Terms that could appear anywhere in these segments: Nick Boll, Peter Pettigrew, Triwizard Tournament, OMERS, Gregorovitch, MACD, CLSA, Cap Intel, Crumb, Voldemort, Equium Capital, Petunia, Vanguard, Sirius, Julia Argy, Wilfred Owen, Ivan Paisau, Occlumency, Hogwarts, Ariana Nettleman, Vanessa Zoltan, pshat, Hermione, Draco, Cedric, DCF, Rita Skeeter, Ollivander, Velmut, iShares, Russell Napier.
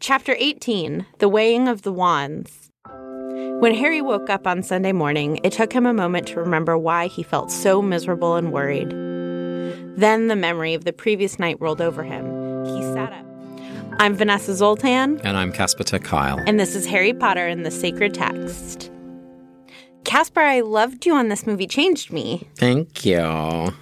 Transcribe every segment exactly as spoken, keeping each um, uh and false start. Chapter eighteen, The Weighing of the Wands. When Harry woke up on Sunday morning, it took him a moment to remember why he felt so miserable and worried. Then the memory of the previous night rolled over him. He sat up. I'm Vanessa Zoltan. And I'm Casper ter Kuile. And this is Harry Potter and the Sacred Text. Casper, I loved you on This Movie Changed Me. Thank you.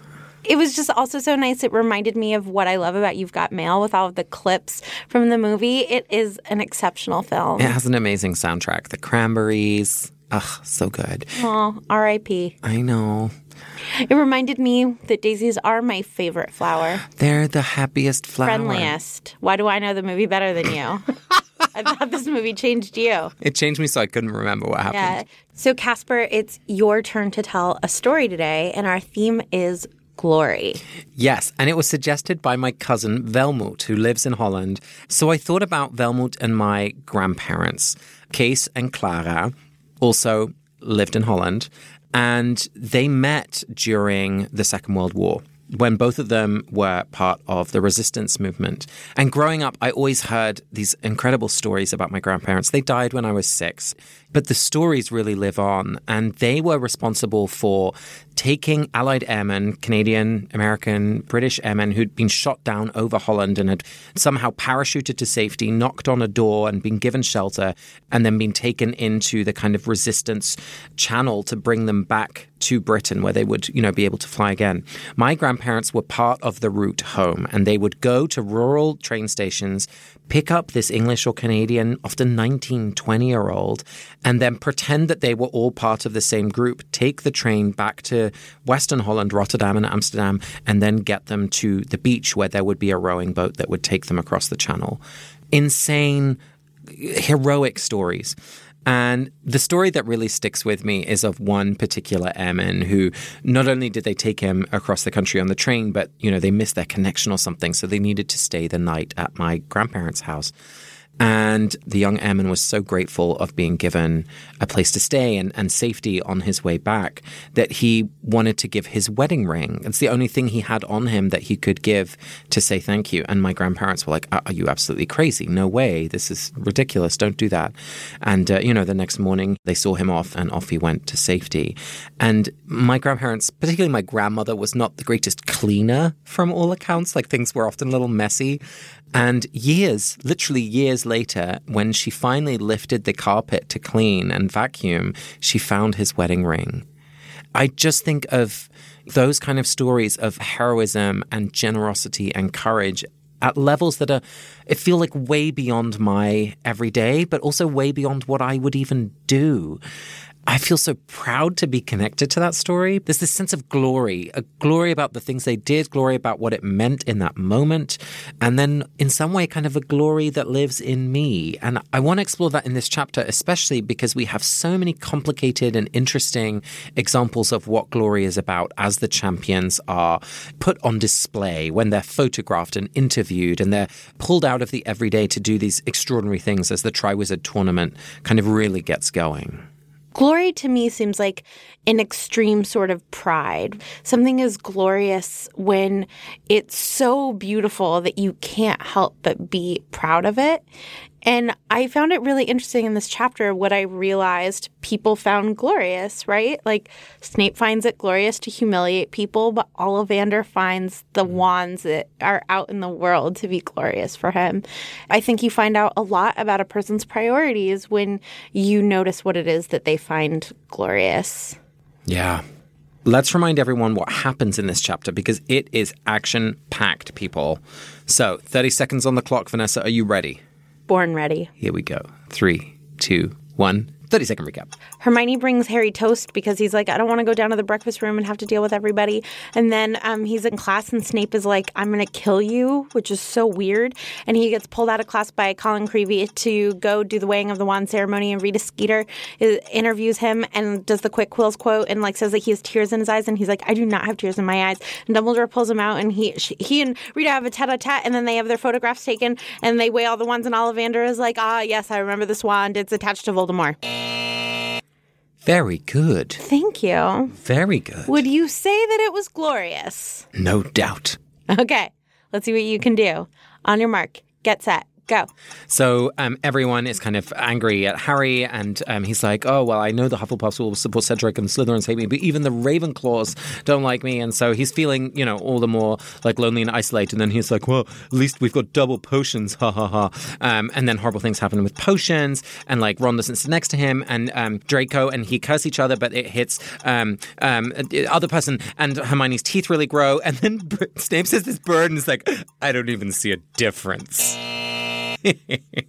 It was just also so nice. It reminded me of what I love about You've Got Mail with all of the clips from the movie. It is an exceptional film. It has an amazing soundtrack. The Cranberries. Ugh, so good. Aw, R I P I know. It reminded me that daisies are my favorite flower. They're the happiest flower. Friendliest. Why do I know the movie better than you? I thought This Movie Changed You. It changed me so I couldn't remember what happened. Yeah. So, Casper, it's your turn to tell a story today, and our theme is glory. Yes, and it was suggested by my cousin Velmut, who lives in Holland. So I thought about Velmut and my grandparents, Case and Clara, also lived in Holland, and they met during the Second World War, when both of them were part of the resistance movement. And growing up, I always heard these incredible stories about my grandparents. They died when I was six, but the stories really live on. And they were responsible for taking Allied airmen, Canadian, American, British airmen who'd been shot down over Holland and had somehow parachuted to safety, knocked on a door and been given shelter, and then been taken into the kind of resistance channel to bring them back to Britain, where they would, you know, be able to fly again. My grandparents were part of the route home, and they would go to rural train stations, pick up this English or Canadian, often nineteen, twenty-year-old, and then pretend that they were all part of the same group, take the train back to Western Holland, Rotterdam and Amsterdam, and then get them to the beach where there would be a rowing boat that would take them across the channel. Insane, heroic stories. And the story that really sticks with me is of one particular airman who not only did they take him across the country on the train, but, you know, they missed their connection or something. So they needed to stay the night at my grandparents' house. And the young airman was so grateful of being given a place to stay and, and safety on his way back that he wanted to give his wedding ring. It's the only thing he had on him that he could give to say thank you. And my grandparents were like, are you absolutely crazy? No way. This is ridiculous. Don't do that. And, uh, you know, the next morning they saw him off and off he went to safety. And my grandparents, particularly my grandmother, was not the greatest cleaner from all accounts. Like, things were often a little messy. And years, literally years later, when she finally lifted the carpet to clean and vacuum, she found his wedding ring. I just think of those kind of stories of heroism and generosity and courage at levels that are, it feel like way beyond my everyday, but also way beyond what I would even do. I feel so proud to be connected to that story. There's this sense of glory, a glory about the things they did, glory about what it meant in that moment, and then in some way kind of a glory that lives in me. And I want to explore that in this chapter, especially because we have so many complicated and interesting examples of what glory is about as the champions are put on display, when they're photographed and interviewed and they're pulled out of the everyday to do these extraordinary things as the Triwizard Tournament kind of really gets going. Glory to me seems like an extreme sort of pride. Something is glorious when it's so beautiful that you can't help but be proud of it. And I found it really interesting in this chapter what I realized people found glorious, right? Like Snape finds it glorious to humiliate people, but Ollivander finds the wands that are out in the world to be glorious for him. I think you find out a lot about a person's priorities when you notice what it is that they find glorious. Yeah. Let's remind everyone what happens in this chapter because it is action-packed, people. So thirty seconds on the clock. Vanessa, are you ready? Born ready. Here we go. Three, two, one. thirty-second recap. Hermione brings Harry toast because he's like, I don't want to go down to the breakfast room and have to deal with everybody. And then um, he's in class and Snape is like, I'm going to kill you, which is so weird. And he gets pulled out of class by Colin Creevy to go do the weighing of the wand ceremony. And Rita Skeeter is, interviews him and does the quick quills quote and like says that he has tears in his eyes. And he's like, I do not have tears in my eyes. And Dumbledore pulls him out and he she, he and Rita have a tete-a-tete and then they have their photographs taken and they weigh all the wands and Ollivander is like, ah, yes, I remember this wand. It's attached to Voldemort. Very good. Thank you. Very good. Would you say that it was glorious? No doubt. Okay. Let's see what you can do. On your mark. Get set. Go. So um, everyone is kind of angry at Harry and um, he's like, oh, well, I know the Hufflepuffs will support Cedric and Slytherins hate me, but even the Ravenclaws don't like me. And so he's feeling, you know, all the more like lonely and isolated. And then he's like, well, at least we've got double potions. Ha, ha, ha. Um, and then horrible things happen with potions and like Ron doesn't sit next to him and um, Draco and he curse each other, but it hits um, um, other person and Hermione's teeth really grow. And then B- Snape says this bird and is like, I don't even see a difference.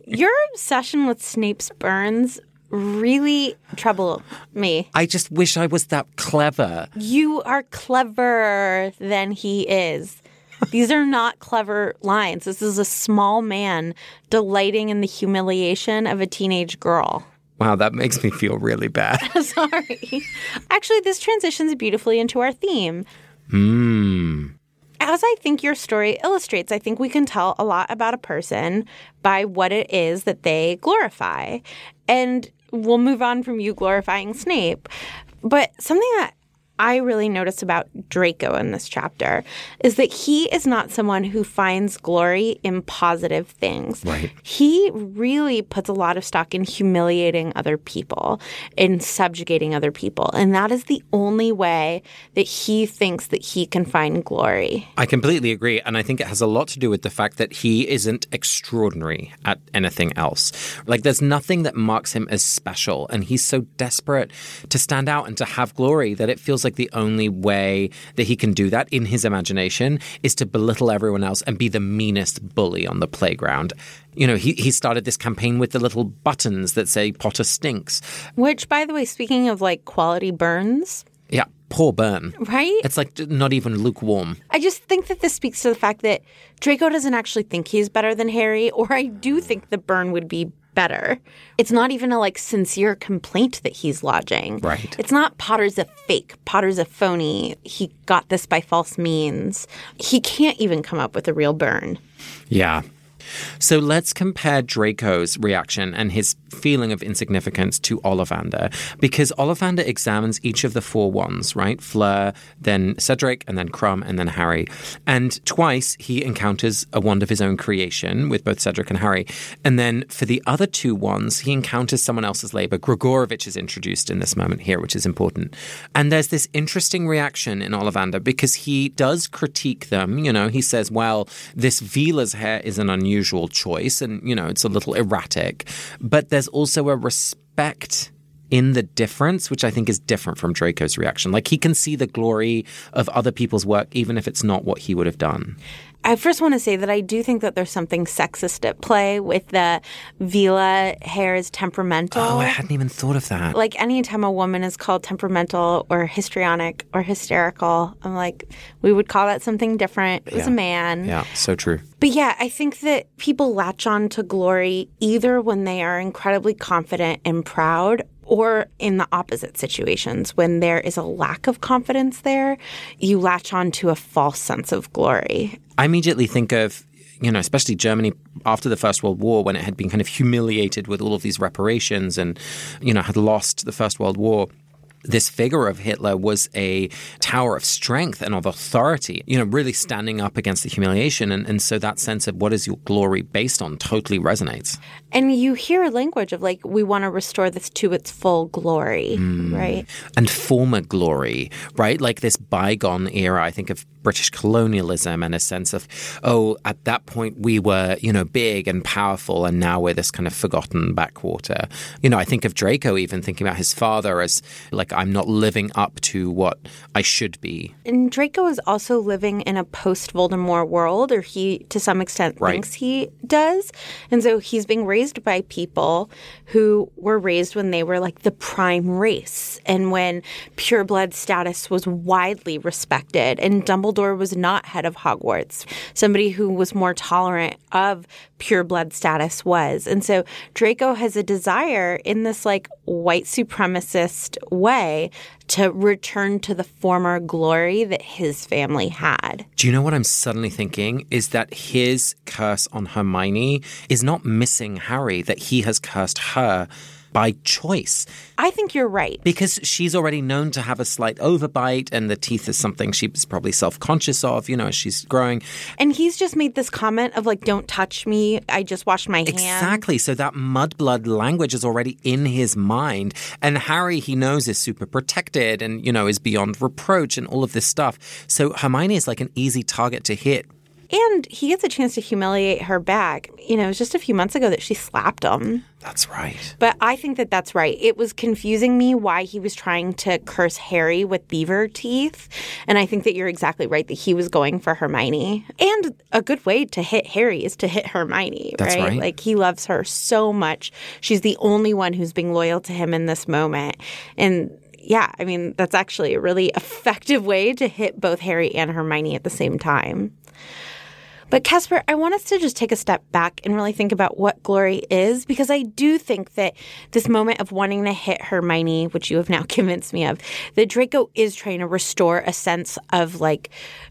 Your obsession with Snape's burns really trouble me. I just wish I was that clever. You are cleverer than he is. These are not clever lines. This is a small man delighting in the humiliation of a teenage girl. Wow, that makes me feel really bad. Sorry. Actually, this transitions beautifully into our theme. Mmm. As I think your story illustrates, I think we can tell a lot about a person by what it is that they glorify. And we'll move on from you glorifying Snape. But something that I really noticed about Draco in this chapter is that he is not someone who finds glory in positive things. Right. He really puts a lot of stock in humiliating other people, in subjugating other people. And that is the only way that he thinks that he can find glory. I completely agree. And I think it has a lot to do with the fact that he isn't extraordinary at anything else. Like there's nothing that marks him as special. And he's so desperate to stand out and to have glory that it feels like the only way that he can do that in his imagination is to belittle everyone else and be the meanest bully on the playground. You know, he, he started this campaign with the little buttons that say Potter stinks. Which, by the way, speaking of like quality burns. Yeah, poor burn. Right? It's like not even lukewarm. I just think that this speaks to the fact that Draco doesn't actually think he's better than Harry, or I do think the burn would be better. It's not even a like sincere complaint that he's lodging. Right. It's not Potter's a fake. Potter's a phony. He got this by false means. He can't even come up with a real burn. Yeah. So let's compare Draco's reaction and his feeling of insignificance to Ollivander, because Ollivander examines each of the four wands, right? Fleur, then Cedric, and then Crumb, and then Harry. And twice he encounters a wand of his own creation with both Cedric and Harry. And then for the other two wands, he encounters someone else's labor. Gregorovitch is introduced in this moment here, which is important. And there's this interesting reaction in Ollivander because he does critique them. You know, he says, well, this Vela's hair is an unusual usual choice and, you know, it's a little erratic. But there's also a respect in the difference, which I think is different from Draco's reaction. Like, he can see the glory of other people's work, even if it's not what he would have done. I first want to say that I do think that there's something sexist at play with the Vila hair is temperamental. Oh, I hadn't even thought of that. Like, anytime a woman is called temperamental or histrionic or hysterical, I'm like, we would call that something different. It was yeah. a man. Yeah, so true. But yeah, I think that people latch on to glory either when they are incredibly confident and proud, or in the opposite situations, when there is a lack of confidence there, you latch on to a false sense of glory. I immediately think of, you know, especially Germany after the First World War, when it had been kind of humiliated with all of these reparations and, you know, had lost the First World War. This figure of Hitler was a tower of strength and of authority, you know, really standing up against the humiliation. And, and so that sense of what is your glory based on totally resonates. And you hear a language of like, we want to restore this to its full glory, mm. right? And former glory, right? Like this bygone era, I think of British colonialism and a sense of, oh, at that point we were, you know, big and powerful and now we're this kind of forgotten backwater. You know, I think of Draco even thinking about his father as like, I'm not living up to what I should be. And Draco is also living in a post-Voldemort world, or he, to some extent, right. thinks he does. And so he's being raised by people who were raised when they were like the prime race and when pureblood status was widely respected. And Dumbledore was not head of Hogwarts. Somebody who was more tolerant of pureblood status was. And so Draco has a desire in this like white supremacist way to return to the former glory that his family had. Do you know what I'm suddenly thinking? Is that his curse on Hermione is not missing Harry, that he has cursed her by choice. I think you're right. Because she's already known to have a slight overbite, and the teeth is something she's probably self-conscious of, you know, as she's growing. And he's just made this comment of like, don't touch me, I just washed my hands. Exactly. So that mudblood language is already in his mind. And Harry, he knows, is super protected and, you know, is beyond reproach and all of this stuff. So Hermione is like an easy target to hit. And he gets a chance to humiliate her back. You know, it was just a few months ago that she slapped him. That's right. But I think that that's right. It was confusing me why he was trying to curse Harry with beaver teeth. And I think that you're exactly right that he was going for Hermione. And a good way to hit Harry is to hit Hermione, right? That's right. Like, he loves her so much. She's the only one who's being loyal to him in this moment. And yeah, I mean, that's actually a really effective way to hit both Harry and Hermione at the same time. But Casper, I want us to just take a step back and really think about what glory is, because I do think that this moment of wanting to hit Hermione, which you have now convinced me of, that Draco is trying to restore a sense of like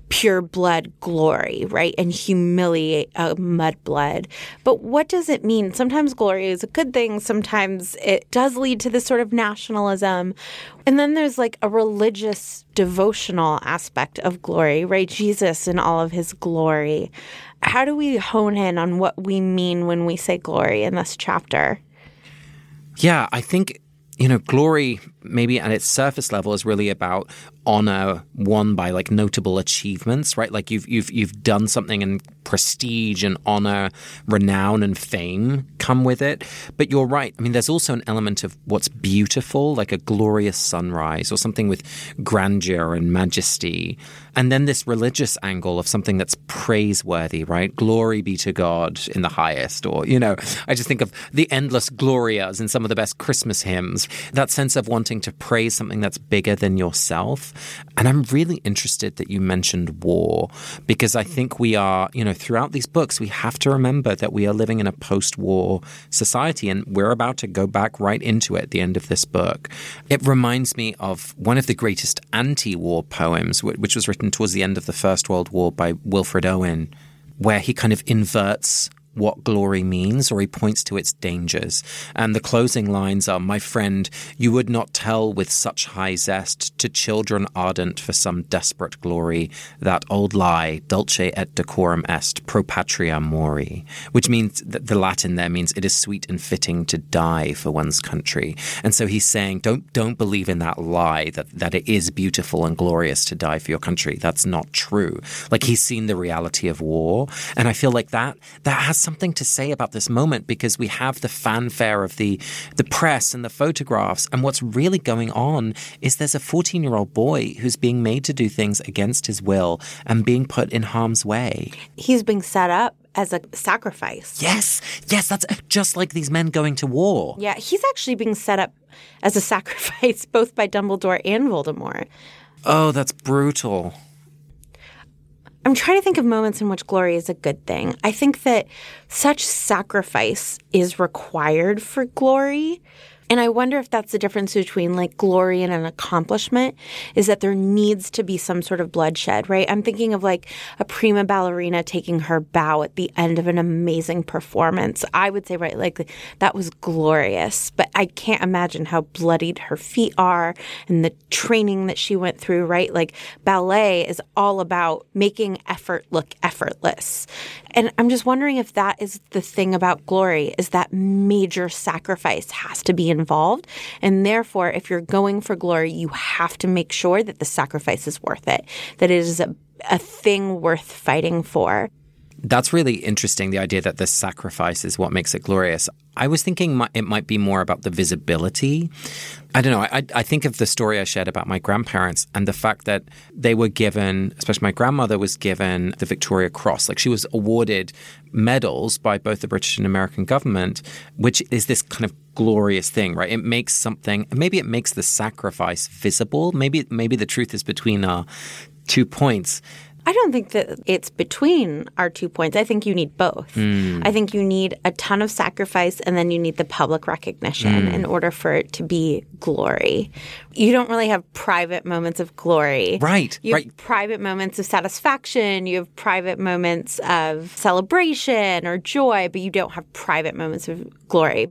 pure blood glory, right? And humiliate a mudblood. But what does it mean? Sometimes glory is a good thing. Sometimes it does lead to this sort of nationalism. And then there's like a religious devotional aspect of glory, right? Jesus in all of his glory. How do we hone in on what we mean when we say glory in this chapter? Yeah, I think, you know, glory maybe at its surface level is really about honor won by like notable achievements, right? Like you've you've you've done something, and prestige and honor, renown and fame come with it. But you're right. I mean, there's also an element of what's beautiful, like a glorious sunrise or something with grandeur and majesty. And then this religious angle of something that's praiseworthy, right? Glory be to God in the highest. Or, you know, I just think of the endless glorias in some of the best Christmas hymns. That sense of wanting to praise something that's bigger than yourself. And I'm really interested that you mentioned war, because I think we are, you know, throughout these books, we have to remember that we are living in a post-war society, and we're about to go back right into it at the end of this book. It reminds me of one of the greatest anti-war poems, which was written towards the end of the First World War by Wilfred Owen, where he kind of inverts what glory means, or he points to its dangers. And the closing lines are, "My friend, you would not tell with such high zest to children ardent for some desperate glory that old lie, dulce et decorum est, pro patria mori," which means, that the Latin there means, it is sweet and fitting to die for one's country. And so he's saying, don't don't believe in that lie that, that it is beautiful and glorious to die for your country. That's not true. Like, he's seen the reality of war. And I feel like that that has something to say about this moment because we have the fanfare of the, the press and the photographs. And what's really going on is there's a fourteen-year-old boy who's being made to do things against his will and being put in harm's way. He's being set up as a sacrifice. Yes. Yes, that's just like these men going to war. Yeah, he's actually being set up as a sacrifice both by Dumbledore and Voldemort. Oh, that's brutal. I'm trying to think of moments in which glory is a good thing. I think that such sacrifice is required for glory. And I wonder if that's the difference between like glory and an accomplishment, is that there needs to be some sort of bloodshed, right? I'm thinking of like a prima ballerina taking her bow at the end of an amazing performance. I would say, right, like that was glorious, but I can't imagine how bloodied her feet are and the training that she went through, right? Like ballet is all about making effort look effortless. And I'm just wondering if that is the thing about glory, is that major sacrifice has to be involved. And therefore, if you're going for glory, you have to make sure that the sacrifice is worth it, that it is a, a thing worth fighting for. That's really interesting, the idea that the sacrifice is what makes it glorious. I was thinking it might be more about the visibility. I don't know. I, I think of the story I shared about my grandparents and the fact that they were given, especially my grandmother was given the Victoria Cross. Like she was awarded medals by both the British and American government, which is this kind of glorious thing, right? It makes something, maybe it makes the sacrifice visible. Maybe, maybe the truth is between our two points. I don't think that it's between our two points. I think you need both. Mm. I think you need a ton of sacrifice and then you need the public recognition mm. in order for it to be glory. You don't really have private moments of glory. Right. You have right. private moments of satisfaction. You have private moments of celebration or joy, but you don't have private moments of glory.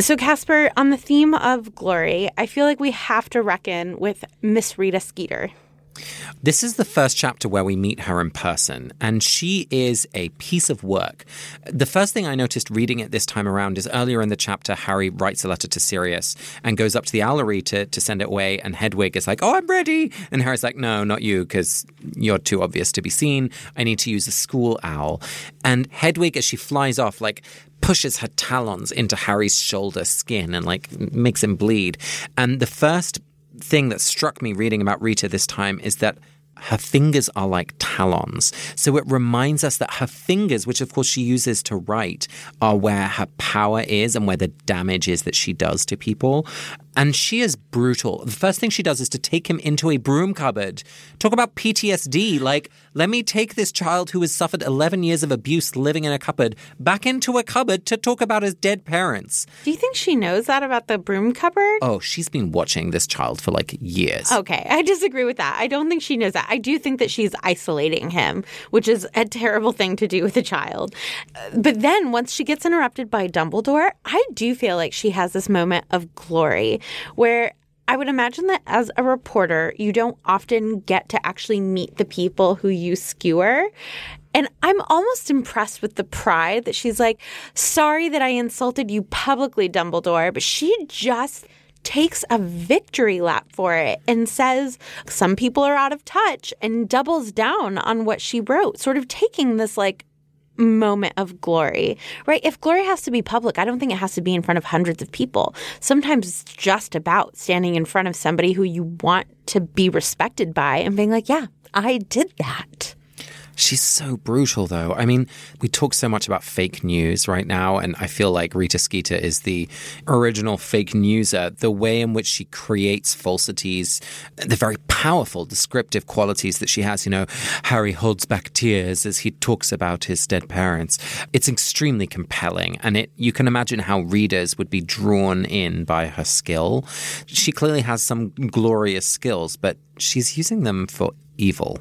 So, Casper, on the theme of glory, I feel like we have to reckon with Miss Rita Skeeter. This is the first chapter where we meet her in person, and she is a piece of work. The first thing I noticed reading it this time around is earlier in the chapter, Harry writes a letter to Sirius and goes up to the owlery to, to send it away, and Hedwig is like, oh, I'm ready. And Harry's like, no, not you, because you're too obvious to be seen. I need to use a school owl. And Hedwig, as she flies off, like, pushes her talons into Harry's shoulder skin and, like, makes him bleed. And the first thing that struck me reading about Rita this time is that her fingers are like talons. So it reminds us that her fingers, which of course she uses to write, are where her power is and where the damage is that she does to people. And she is brutal. The first thing she does is to take him into a broom cupboard. Talk about P T S D. Like, let me take this child who has suffered eleven years of abuse living in a cupboard back into a cupboard to talk about his dead parents. Do you think she knows that about the broom cupboard? Oh, she's been watching this child for like years. Okay, I disagree with that. I don't think she knows that. I do think that she's isolating him, which is a terrible thing to do with a child. But then once she gets interrupted by Dumbledore, I do feel like she has this moment of glory where I would imagine that as a reporter, you don't often get to actually meet the people who you skewer. And I'm almost impressed with the pride that she's like, sorry that I insulted you publicly, Dumbledore, but she just takes a victory lap for it and says some people are out of touch and doubles down on what she wrote, sort of taking this like moment of glory, right? If glory has to be public, I don't think it has to be in front of hundreds of people. Sometimes it's just about standing in front of somebody who you want to be respected by and being like, yeah, I did that. She's so brutal, though. I mean, we talk so much about fake news right now, and I feel like Rita Skeeter is the original fake newser. The way in which she creates falsities, the very powerful descriptive qualities that she has. You know, Harry holds back tears as he talks about his dead parents. It's extremely compelling, and it you can imagine how readers would be drawn in by her skill. She clearly has some glorious skills, but she's using them for evil.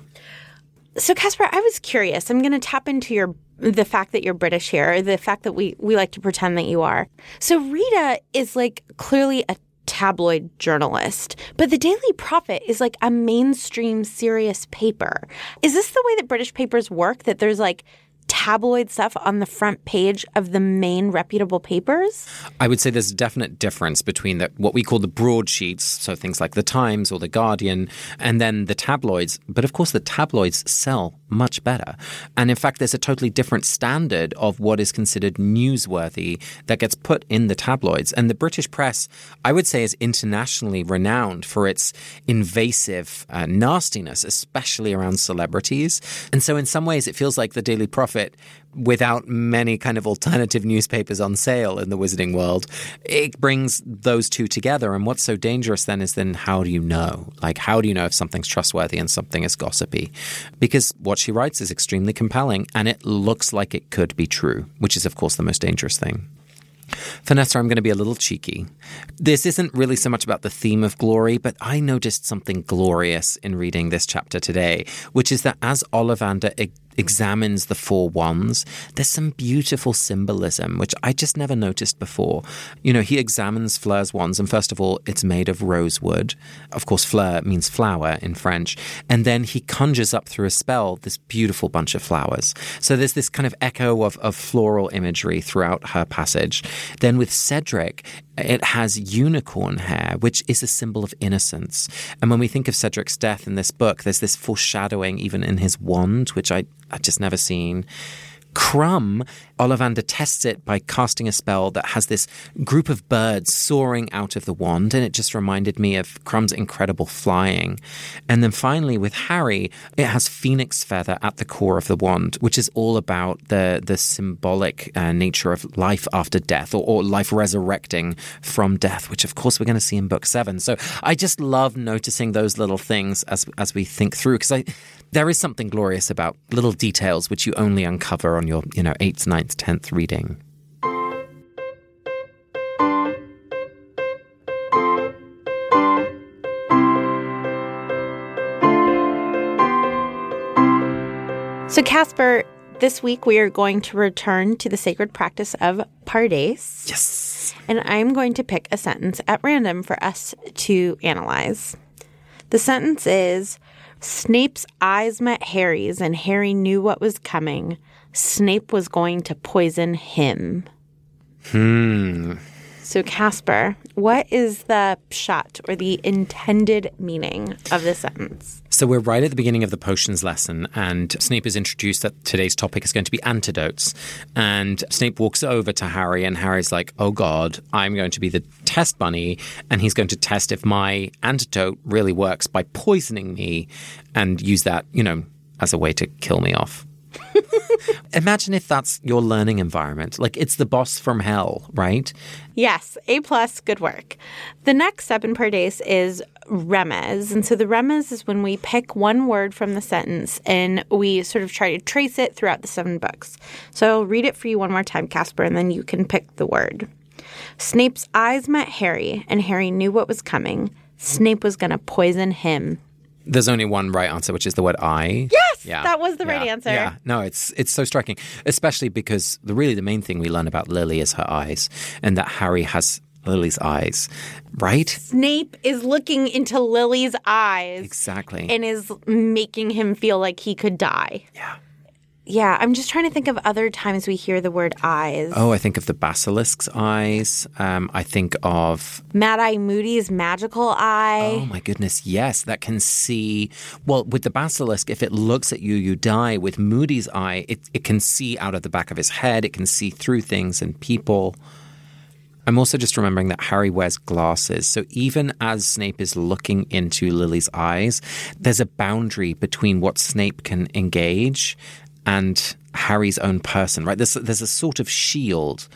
So, Casper, I was curious. I'm going to tap into your the fact that you're British here, or the fact that we, we like to pretend that you are. So Rita is, like, clearly a tabloid journalist, but the Daily Prophet is, like, a mainstream serious paper. Is this the way that British papers work, that there's, like, tabloid stuff on the front page of the main reputable papers? I would say there's a definite difference between the, what we call the broadsheets, so things like The Times or The Guardian, and then the tabloids. But of course, the tabloids sell much better. And in fact, there's a totally different standard of what is considered newsworthy that gets put in the tabloids. And the British press, I would say, is internationally renowned for its invasive uh, nastiness, especially around celebrities. And so in some ways, it feels like the Daily Prophet, it without many kind of alternative newspapers on sale in the wizarding world, it brings those two together. And what's so dangerous then is then how do you know? Like, how do you know if something's trustworthy and something is gossipy? Because what she writes is extremely compelling and it looks like it could be true, which is, of course, the most dangerous thing. Vanessa, I'm going to be a little cheeky. This isn't really so much about the theme of glory, but I noticed something glorious in reading this chapter today, which is that as Ollivander e- examines the four wands, there's some beautiful symbolism, which I just never noticed before. You know, he examines Fleur's wands, and first of all, it's made of rosewood. Of course, Fleur means flower in French. And then he conjures up through a spell this beautiful bunch of flowers. So there's this kind of echo of, of floral imagery throughout her passage. Then with Cedric, it has unicorn hair, which is a symbol of innocence. And when we think of Cedric's death in this book, there's this foreshadowing even in his wand, which I, I've just never seen. Crumb, Ollivander tests it by casting a spell that has this group of birds soaring out of the wand, and it just reminded me of Crumb's incredible flying. And then finally, with Harry, it has phoenix feather at the core of the wand, which is all about the, the symbolic uh, nature of life after death, or, or life resurrecting from death, which, of course, we're going to see in Book seven. So I just love noticing those little things as as we think through, because I... There is something glorious about little details which you only uncover on your, you know, eighth, ninth, tenth reading. So, Casper, this week we are going to return to the sacred practice of Pardes. Yes. And I'm going to pick a sentence at random for us to analyze. The sentence is... Snape's eyes met Harry's, and Harry knew what was coming. Snape was going to poison him. Hmm. So, Casper, what is the pshat, or the intended meaning of this sentence? So we're right at the beginning of the potions lesson, and Snape is introduced that today's topic is going to be antidotes. And Snape walks over to Harry, and Harry's like, oh, God, I'm going to be the test bunny, and he's going to test if my antidote really works by poisoning me and use that, you know, as a way to kill me off. Imagine if that's your learning environment. Like, it's the boss from hell, right? Yes. A plus. Good work. The next step in Pardes is remes. And so the remes is when we pick one word from the sentence and we sort of try to trace it throughout the seven books. So I'll read it for you one more time, Casper, and then you can pick the word. Snape's eyes met Harry, and Harry knew what was coming. Snape was going to poison him. There's only one right answer, which is the word I. Yes, yeah. That was the right yeah. answer. Yeah, no, it's it's so striking, especially because the, really the main thing we learn about Lily is her eyes, and that Harry has Lily's eyes, right? Snape is looking into Lily's eyes. Exactly. And is making him feel like he could die. Yeah. Yeah, I'm just trying to think of other times we hear the word eyes. Oh, I think of the basilisk's eyes. Um, I think of... Mad-Eye Moody's magical eye. Oh, my goodness, yes. That can see... Well, with the basilisk, if it looks at you, you die. With Moody's eye, it, it can see out of the back of his head. It can see through things and people. I'm also just remembering that Harry wears glasses. So even as Snape is looking into Lily's eyes, there's a boundary between what Snape can engage and Harry's own person, right? There's, there's a sort of shield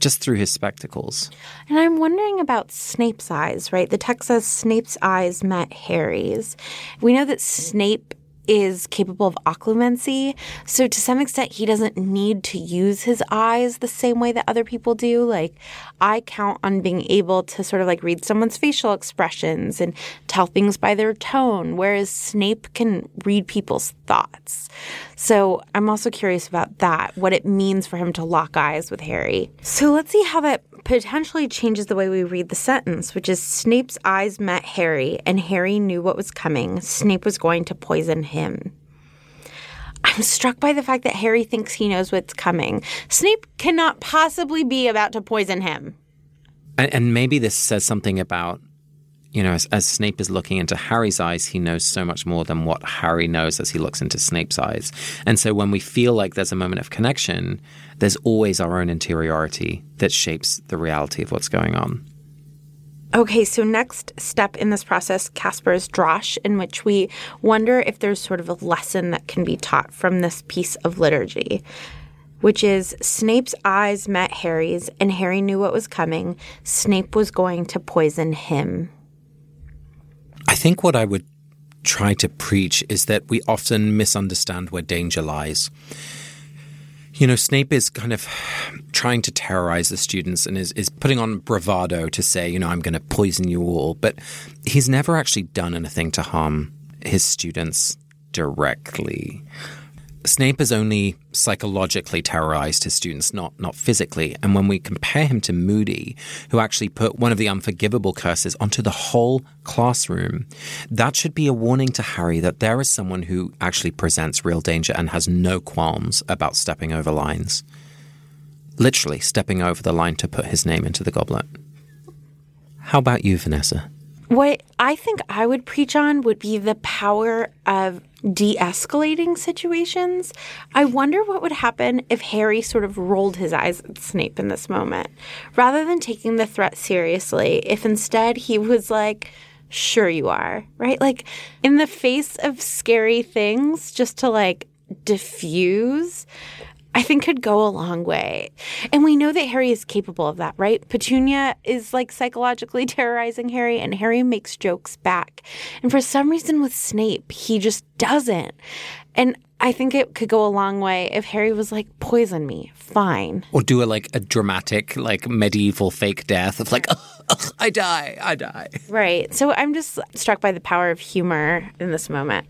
just through his spectacles. And I'm wondering about Snape's eyes, right? The text says Snape's eyes met Harry's. We know that Snape is capable of occlumency, so to some extent he doesn't need to use his eyes the same way that other people do. Like, I count on being able to sort of like read someone's facial expressions and tell things by their tone, whereas Snape can read people's thoughts. So I'm also curious about that, what it means for him to lock eyes with Harry. So let's see how that potentially changes the way we read the sentence, which is Snape's eyes met Harry, and Harry knew what was coming. Snape was going to poison him. Him. I'm struck by the fact that Harry thinks he knows what's coming. Snape cannot possibly be about to poison him. And, and maybe this says something about, you know, as, as Snape is looking into Harry's eyes, he knows so much more than what Harry knows as he looks into Snape's eyes. And so when we feel like there's a moment of connection, there's always our own interiority that shapes the reality of what's going on. Okay, so next step in this process, Casper's Drosh, in which we wonder if there's sort of a lesson that can be taught from this piece of liturgy, which is Snape's eyes met Harry's, and Harry knew what was coming. Snape was going to poison him. I think what I would try to preach is that we often misunderstand where danger lies. You know, Snape is kind of trying to terrorize the students and is, is putting on bravado to say, you know, I'm going to poison you all. But he's never actually done anything to harm his students directly. Snape has only psychologically terrorized his students, not not physically. And when we compare him to Moody, who actually put one of the unforgivable curses onto the whole classroom, that should be a warning to Harry that there is someone who actually presents real danger and has no qualms about stepping over lines. Literally stepping over the line to put his name into the goblet. How about you, Vanessa? What I think I would preach on would be the power of de-escalating situations. I wonder what would happen if Harry sort of rolled his eyes at Snape in this moment. Rather than taking the threat seriously, if instead he was like, sure you are, right? Like, in the face of scary things, just to like diffuse, I think could go a long way. And we know that Harry is capable of that, right? Petunia is like psychologically terrorizing Harry, and Harry makes jokes back. And for some reason with Snape, he just doesn't. And I think it could go a long way if Harry was like, poison me, fine. Or do a like a dramatic, like medieval fake death of like, oh, oh, I die, I die. Right. So I'm just struck by the power of humor in this moment.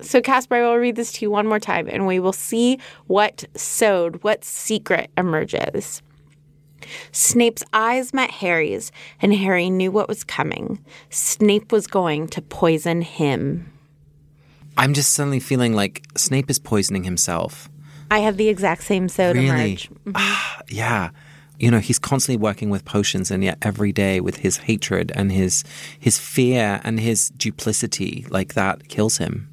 So, Casper, I will read this to you one more time, and we will see what sowed, what secret emerges. Snape's eyes met Harry's, and Harry knew what was coming. Snape was going to poison him. I'm just suddenly feeling like Snape is poisoning himself. I have the exact same sowed really? emerge. Mm-hmm. Ah, yeah. You know, he's constantly working with potions, and yet every day with his hatred and his his fear and his duplicity, like that kills him.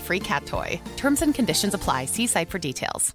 free cat toy. Terms and conditions apply. See site for details.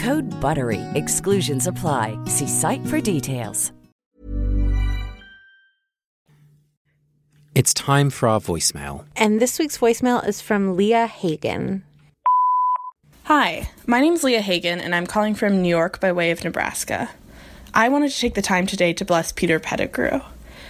Code BUTTERY. Exclusions apply. See site for details. It's time for our voicemail. And this week's voicemail is from Leah Hagen. Hi, my name's Leah Hagen, and I'm calling from New York by way of Nebraska. I wanted to take the time today to bless Peter Pettigrew.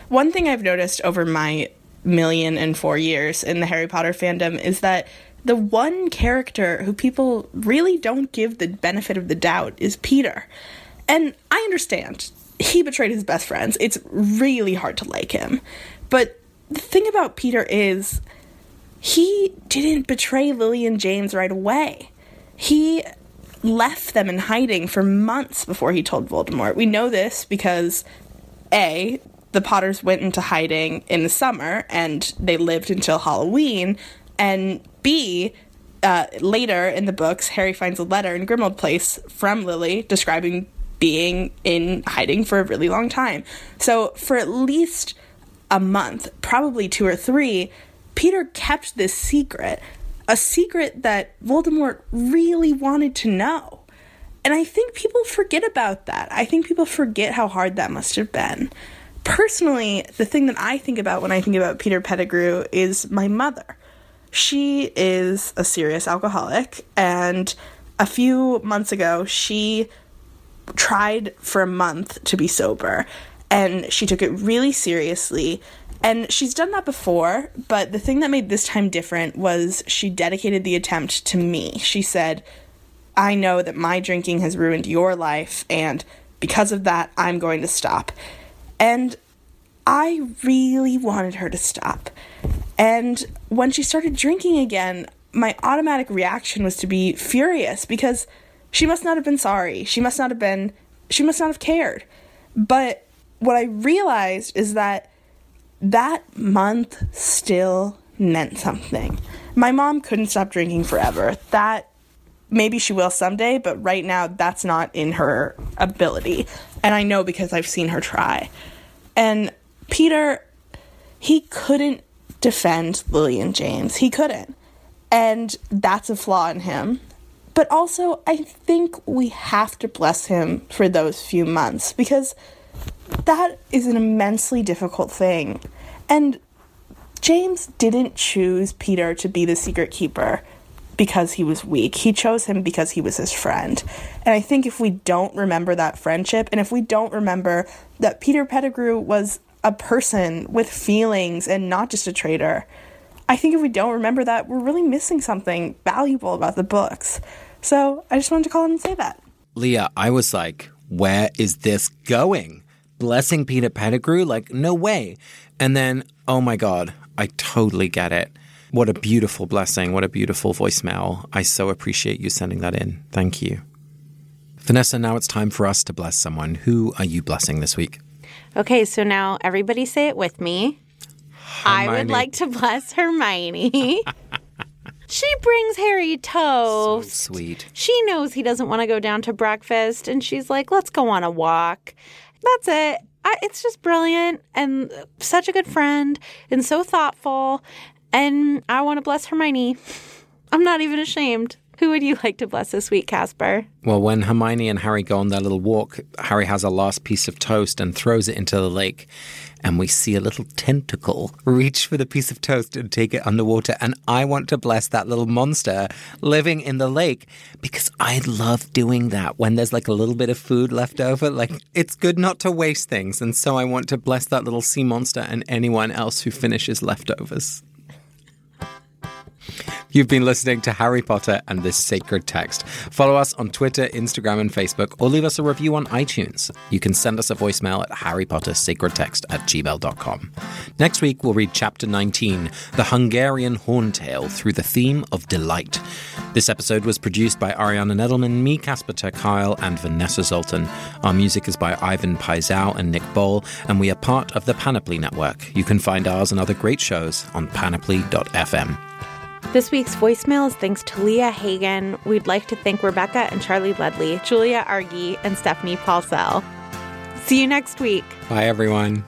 One thing I've noticed over my million and four years in the Harry Potter fandom is that the one character who people really don't give the benefit of the doubt is Peter. And I understand. He betrayed his best friends. It's really hard to like him. But the thing about Peter is he didn't betray Lily and James right away. He left them in hiding for months before he told Voldemort. We know this because, A, the Potters went into hiding in the summer and they lived until Halloween, and B, uh, later in the books, Harry finds a letter in Grimmauld Place from Lily describing being in hiding for a really long time. So for at least a month, probably two or three, Peter kept this secret, a secret that Voldemort really wanted to know. And I think people forget about that. I think people forget how hard that must have been. Personally, the thing that I think about when I think about Peter Pettigrew is my mother. She is a serious alcoholic, and a few months ago, she tried for a month to be sober. And she took it really seriously. And she's done that before, but the thing that made this time different was she dedicated the attempt to me. She said, I know that my drinking has ruined your life, and because of that, I'm going to stop. And I really wanted her to stop. And when she started drinking again, my automatic reaction was to be furious, because she must not have been sorry. She must not have been, she must not have cared. But what I realized is that that month still meant something. My mom couldn't stop drinking forever. That, maybe she will someday, but right now that's not in her ability. And I know because I've seen her try. And Peter, he couldn't defend Lily and James. He couldn't. And that's a flaw in him. But also, I think we have to bless him for those few months, because that is an immensely difficult thing. And James didn't choose Peter to be the secret keeper because he was weak. He chose him because he was his friend. And I think if we don't remember that friendship, and if we don't remember that Peter Pettigrew was a person with feelings and not just a traitor, I think if we don't remember that, we're really missing something valuable about the books. So I just wanted to call in and say that. Leah, I was like, where is this going? Blessing Peter Pettigrew? Like, no way. And then, oh my God, I totally get it. What a beautiful blessing. What a beautiful voicemail. I so appreciate you sending that in. Thank you. Vanessa, now it's time for us to bless someone. Who are you blessing this week? Okay, so now everybody say it with me. Hermione. I would like to bless Hermione. She brings Harry toast. So sweet. She knows he doesn't want to go down to breakfast, and she's like, let's go on a walk. That's it. I, it's just brilliant and such a good friend and so thoughtful. And I want to bless Hermione. I'm not even ashamed. Who would you like to bless this week, Casper? Well, when Hermione and Harry go on their little walk, Harry has a last piece of toast and throws it into the lake. And we see a little tentacle reach for the piece of toast and take it underwater. And I want to bless that little monster living in the lake because I love doing that. When there's like a little bit of food left over, like it's good not to waste things. And so I want to bless that little sea monster and anyone else who finishes leftovers. You've been listening to Harry Potter and this sacred text. Follow us on Twitter, Instagram, and Facebook, or leave us a review on iTunes. You can send us a voicemail at harry potter sacred text at gmail dot com. Next week, we'll read Chapter nineteen, The Hungarian Horn Tale, through the theme of delight. This episode was produced by Ariana Nettleman, me, Casper ter Kuile, and Vanessa Zoltan. Our music is by Ivan Paisau and Nick Boll, and we are part of the Panoply Network. You can find ours and other great shows on panoply dot f m. This week's voicemail is thanks to Leah Hagen. We'd like to thank Rebecca and Charlie Ledley, Julia Argy, and Stephanie Paulsell. See you next week. Bye, everyone.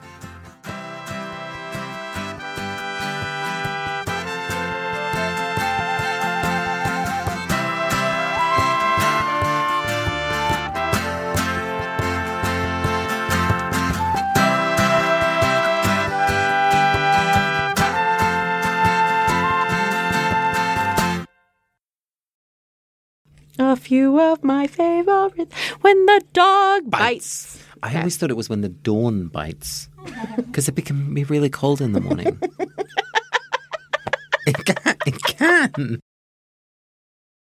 A few of my favorites. When the dog bites. bites. I okay. always thought it was when the dawn bites. Because it can be really cold in the morning. it, can, it can.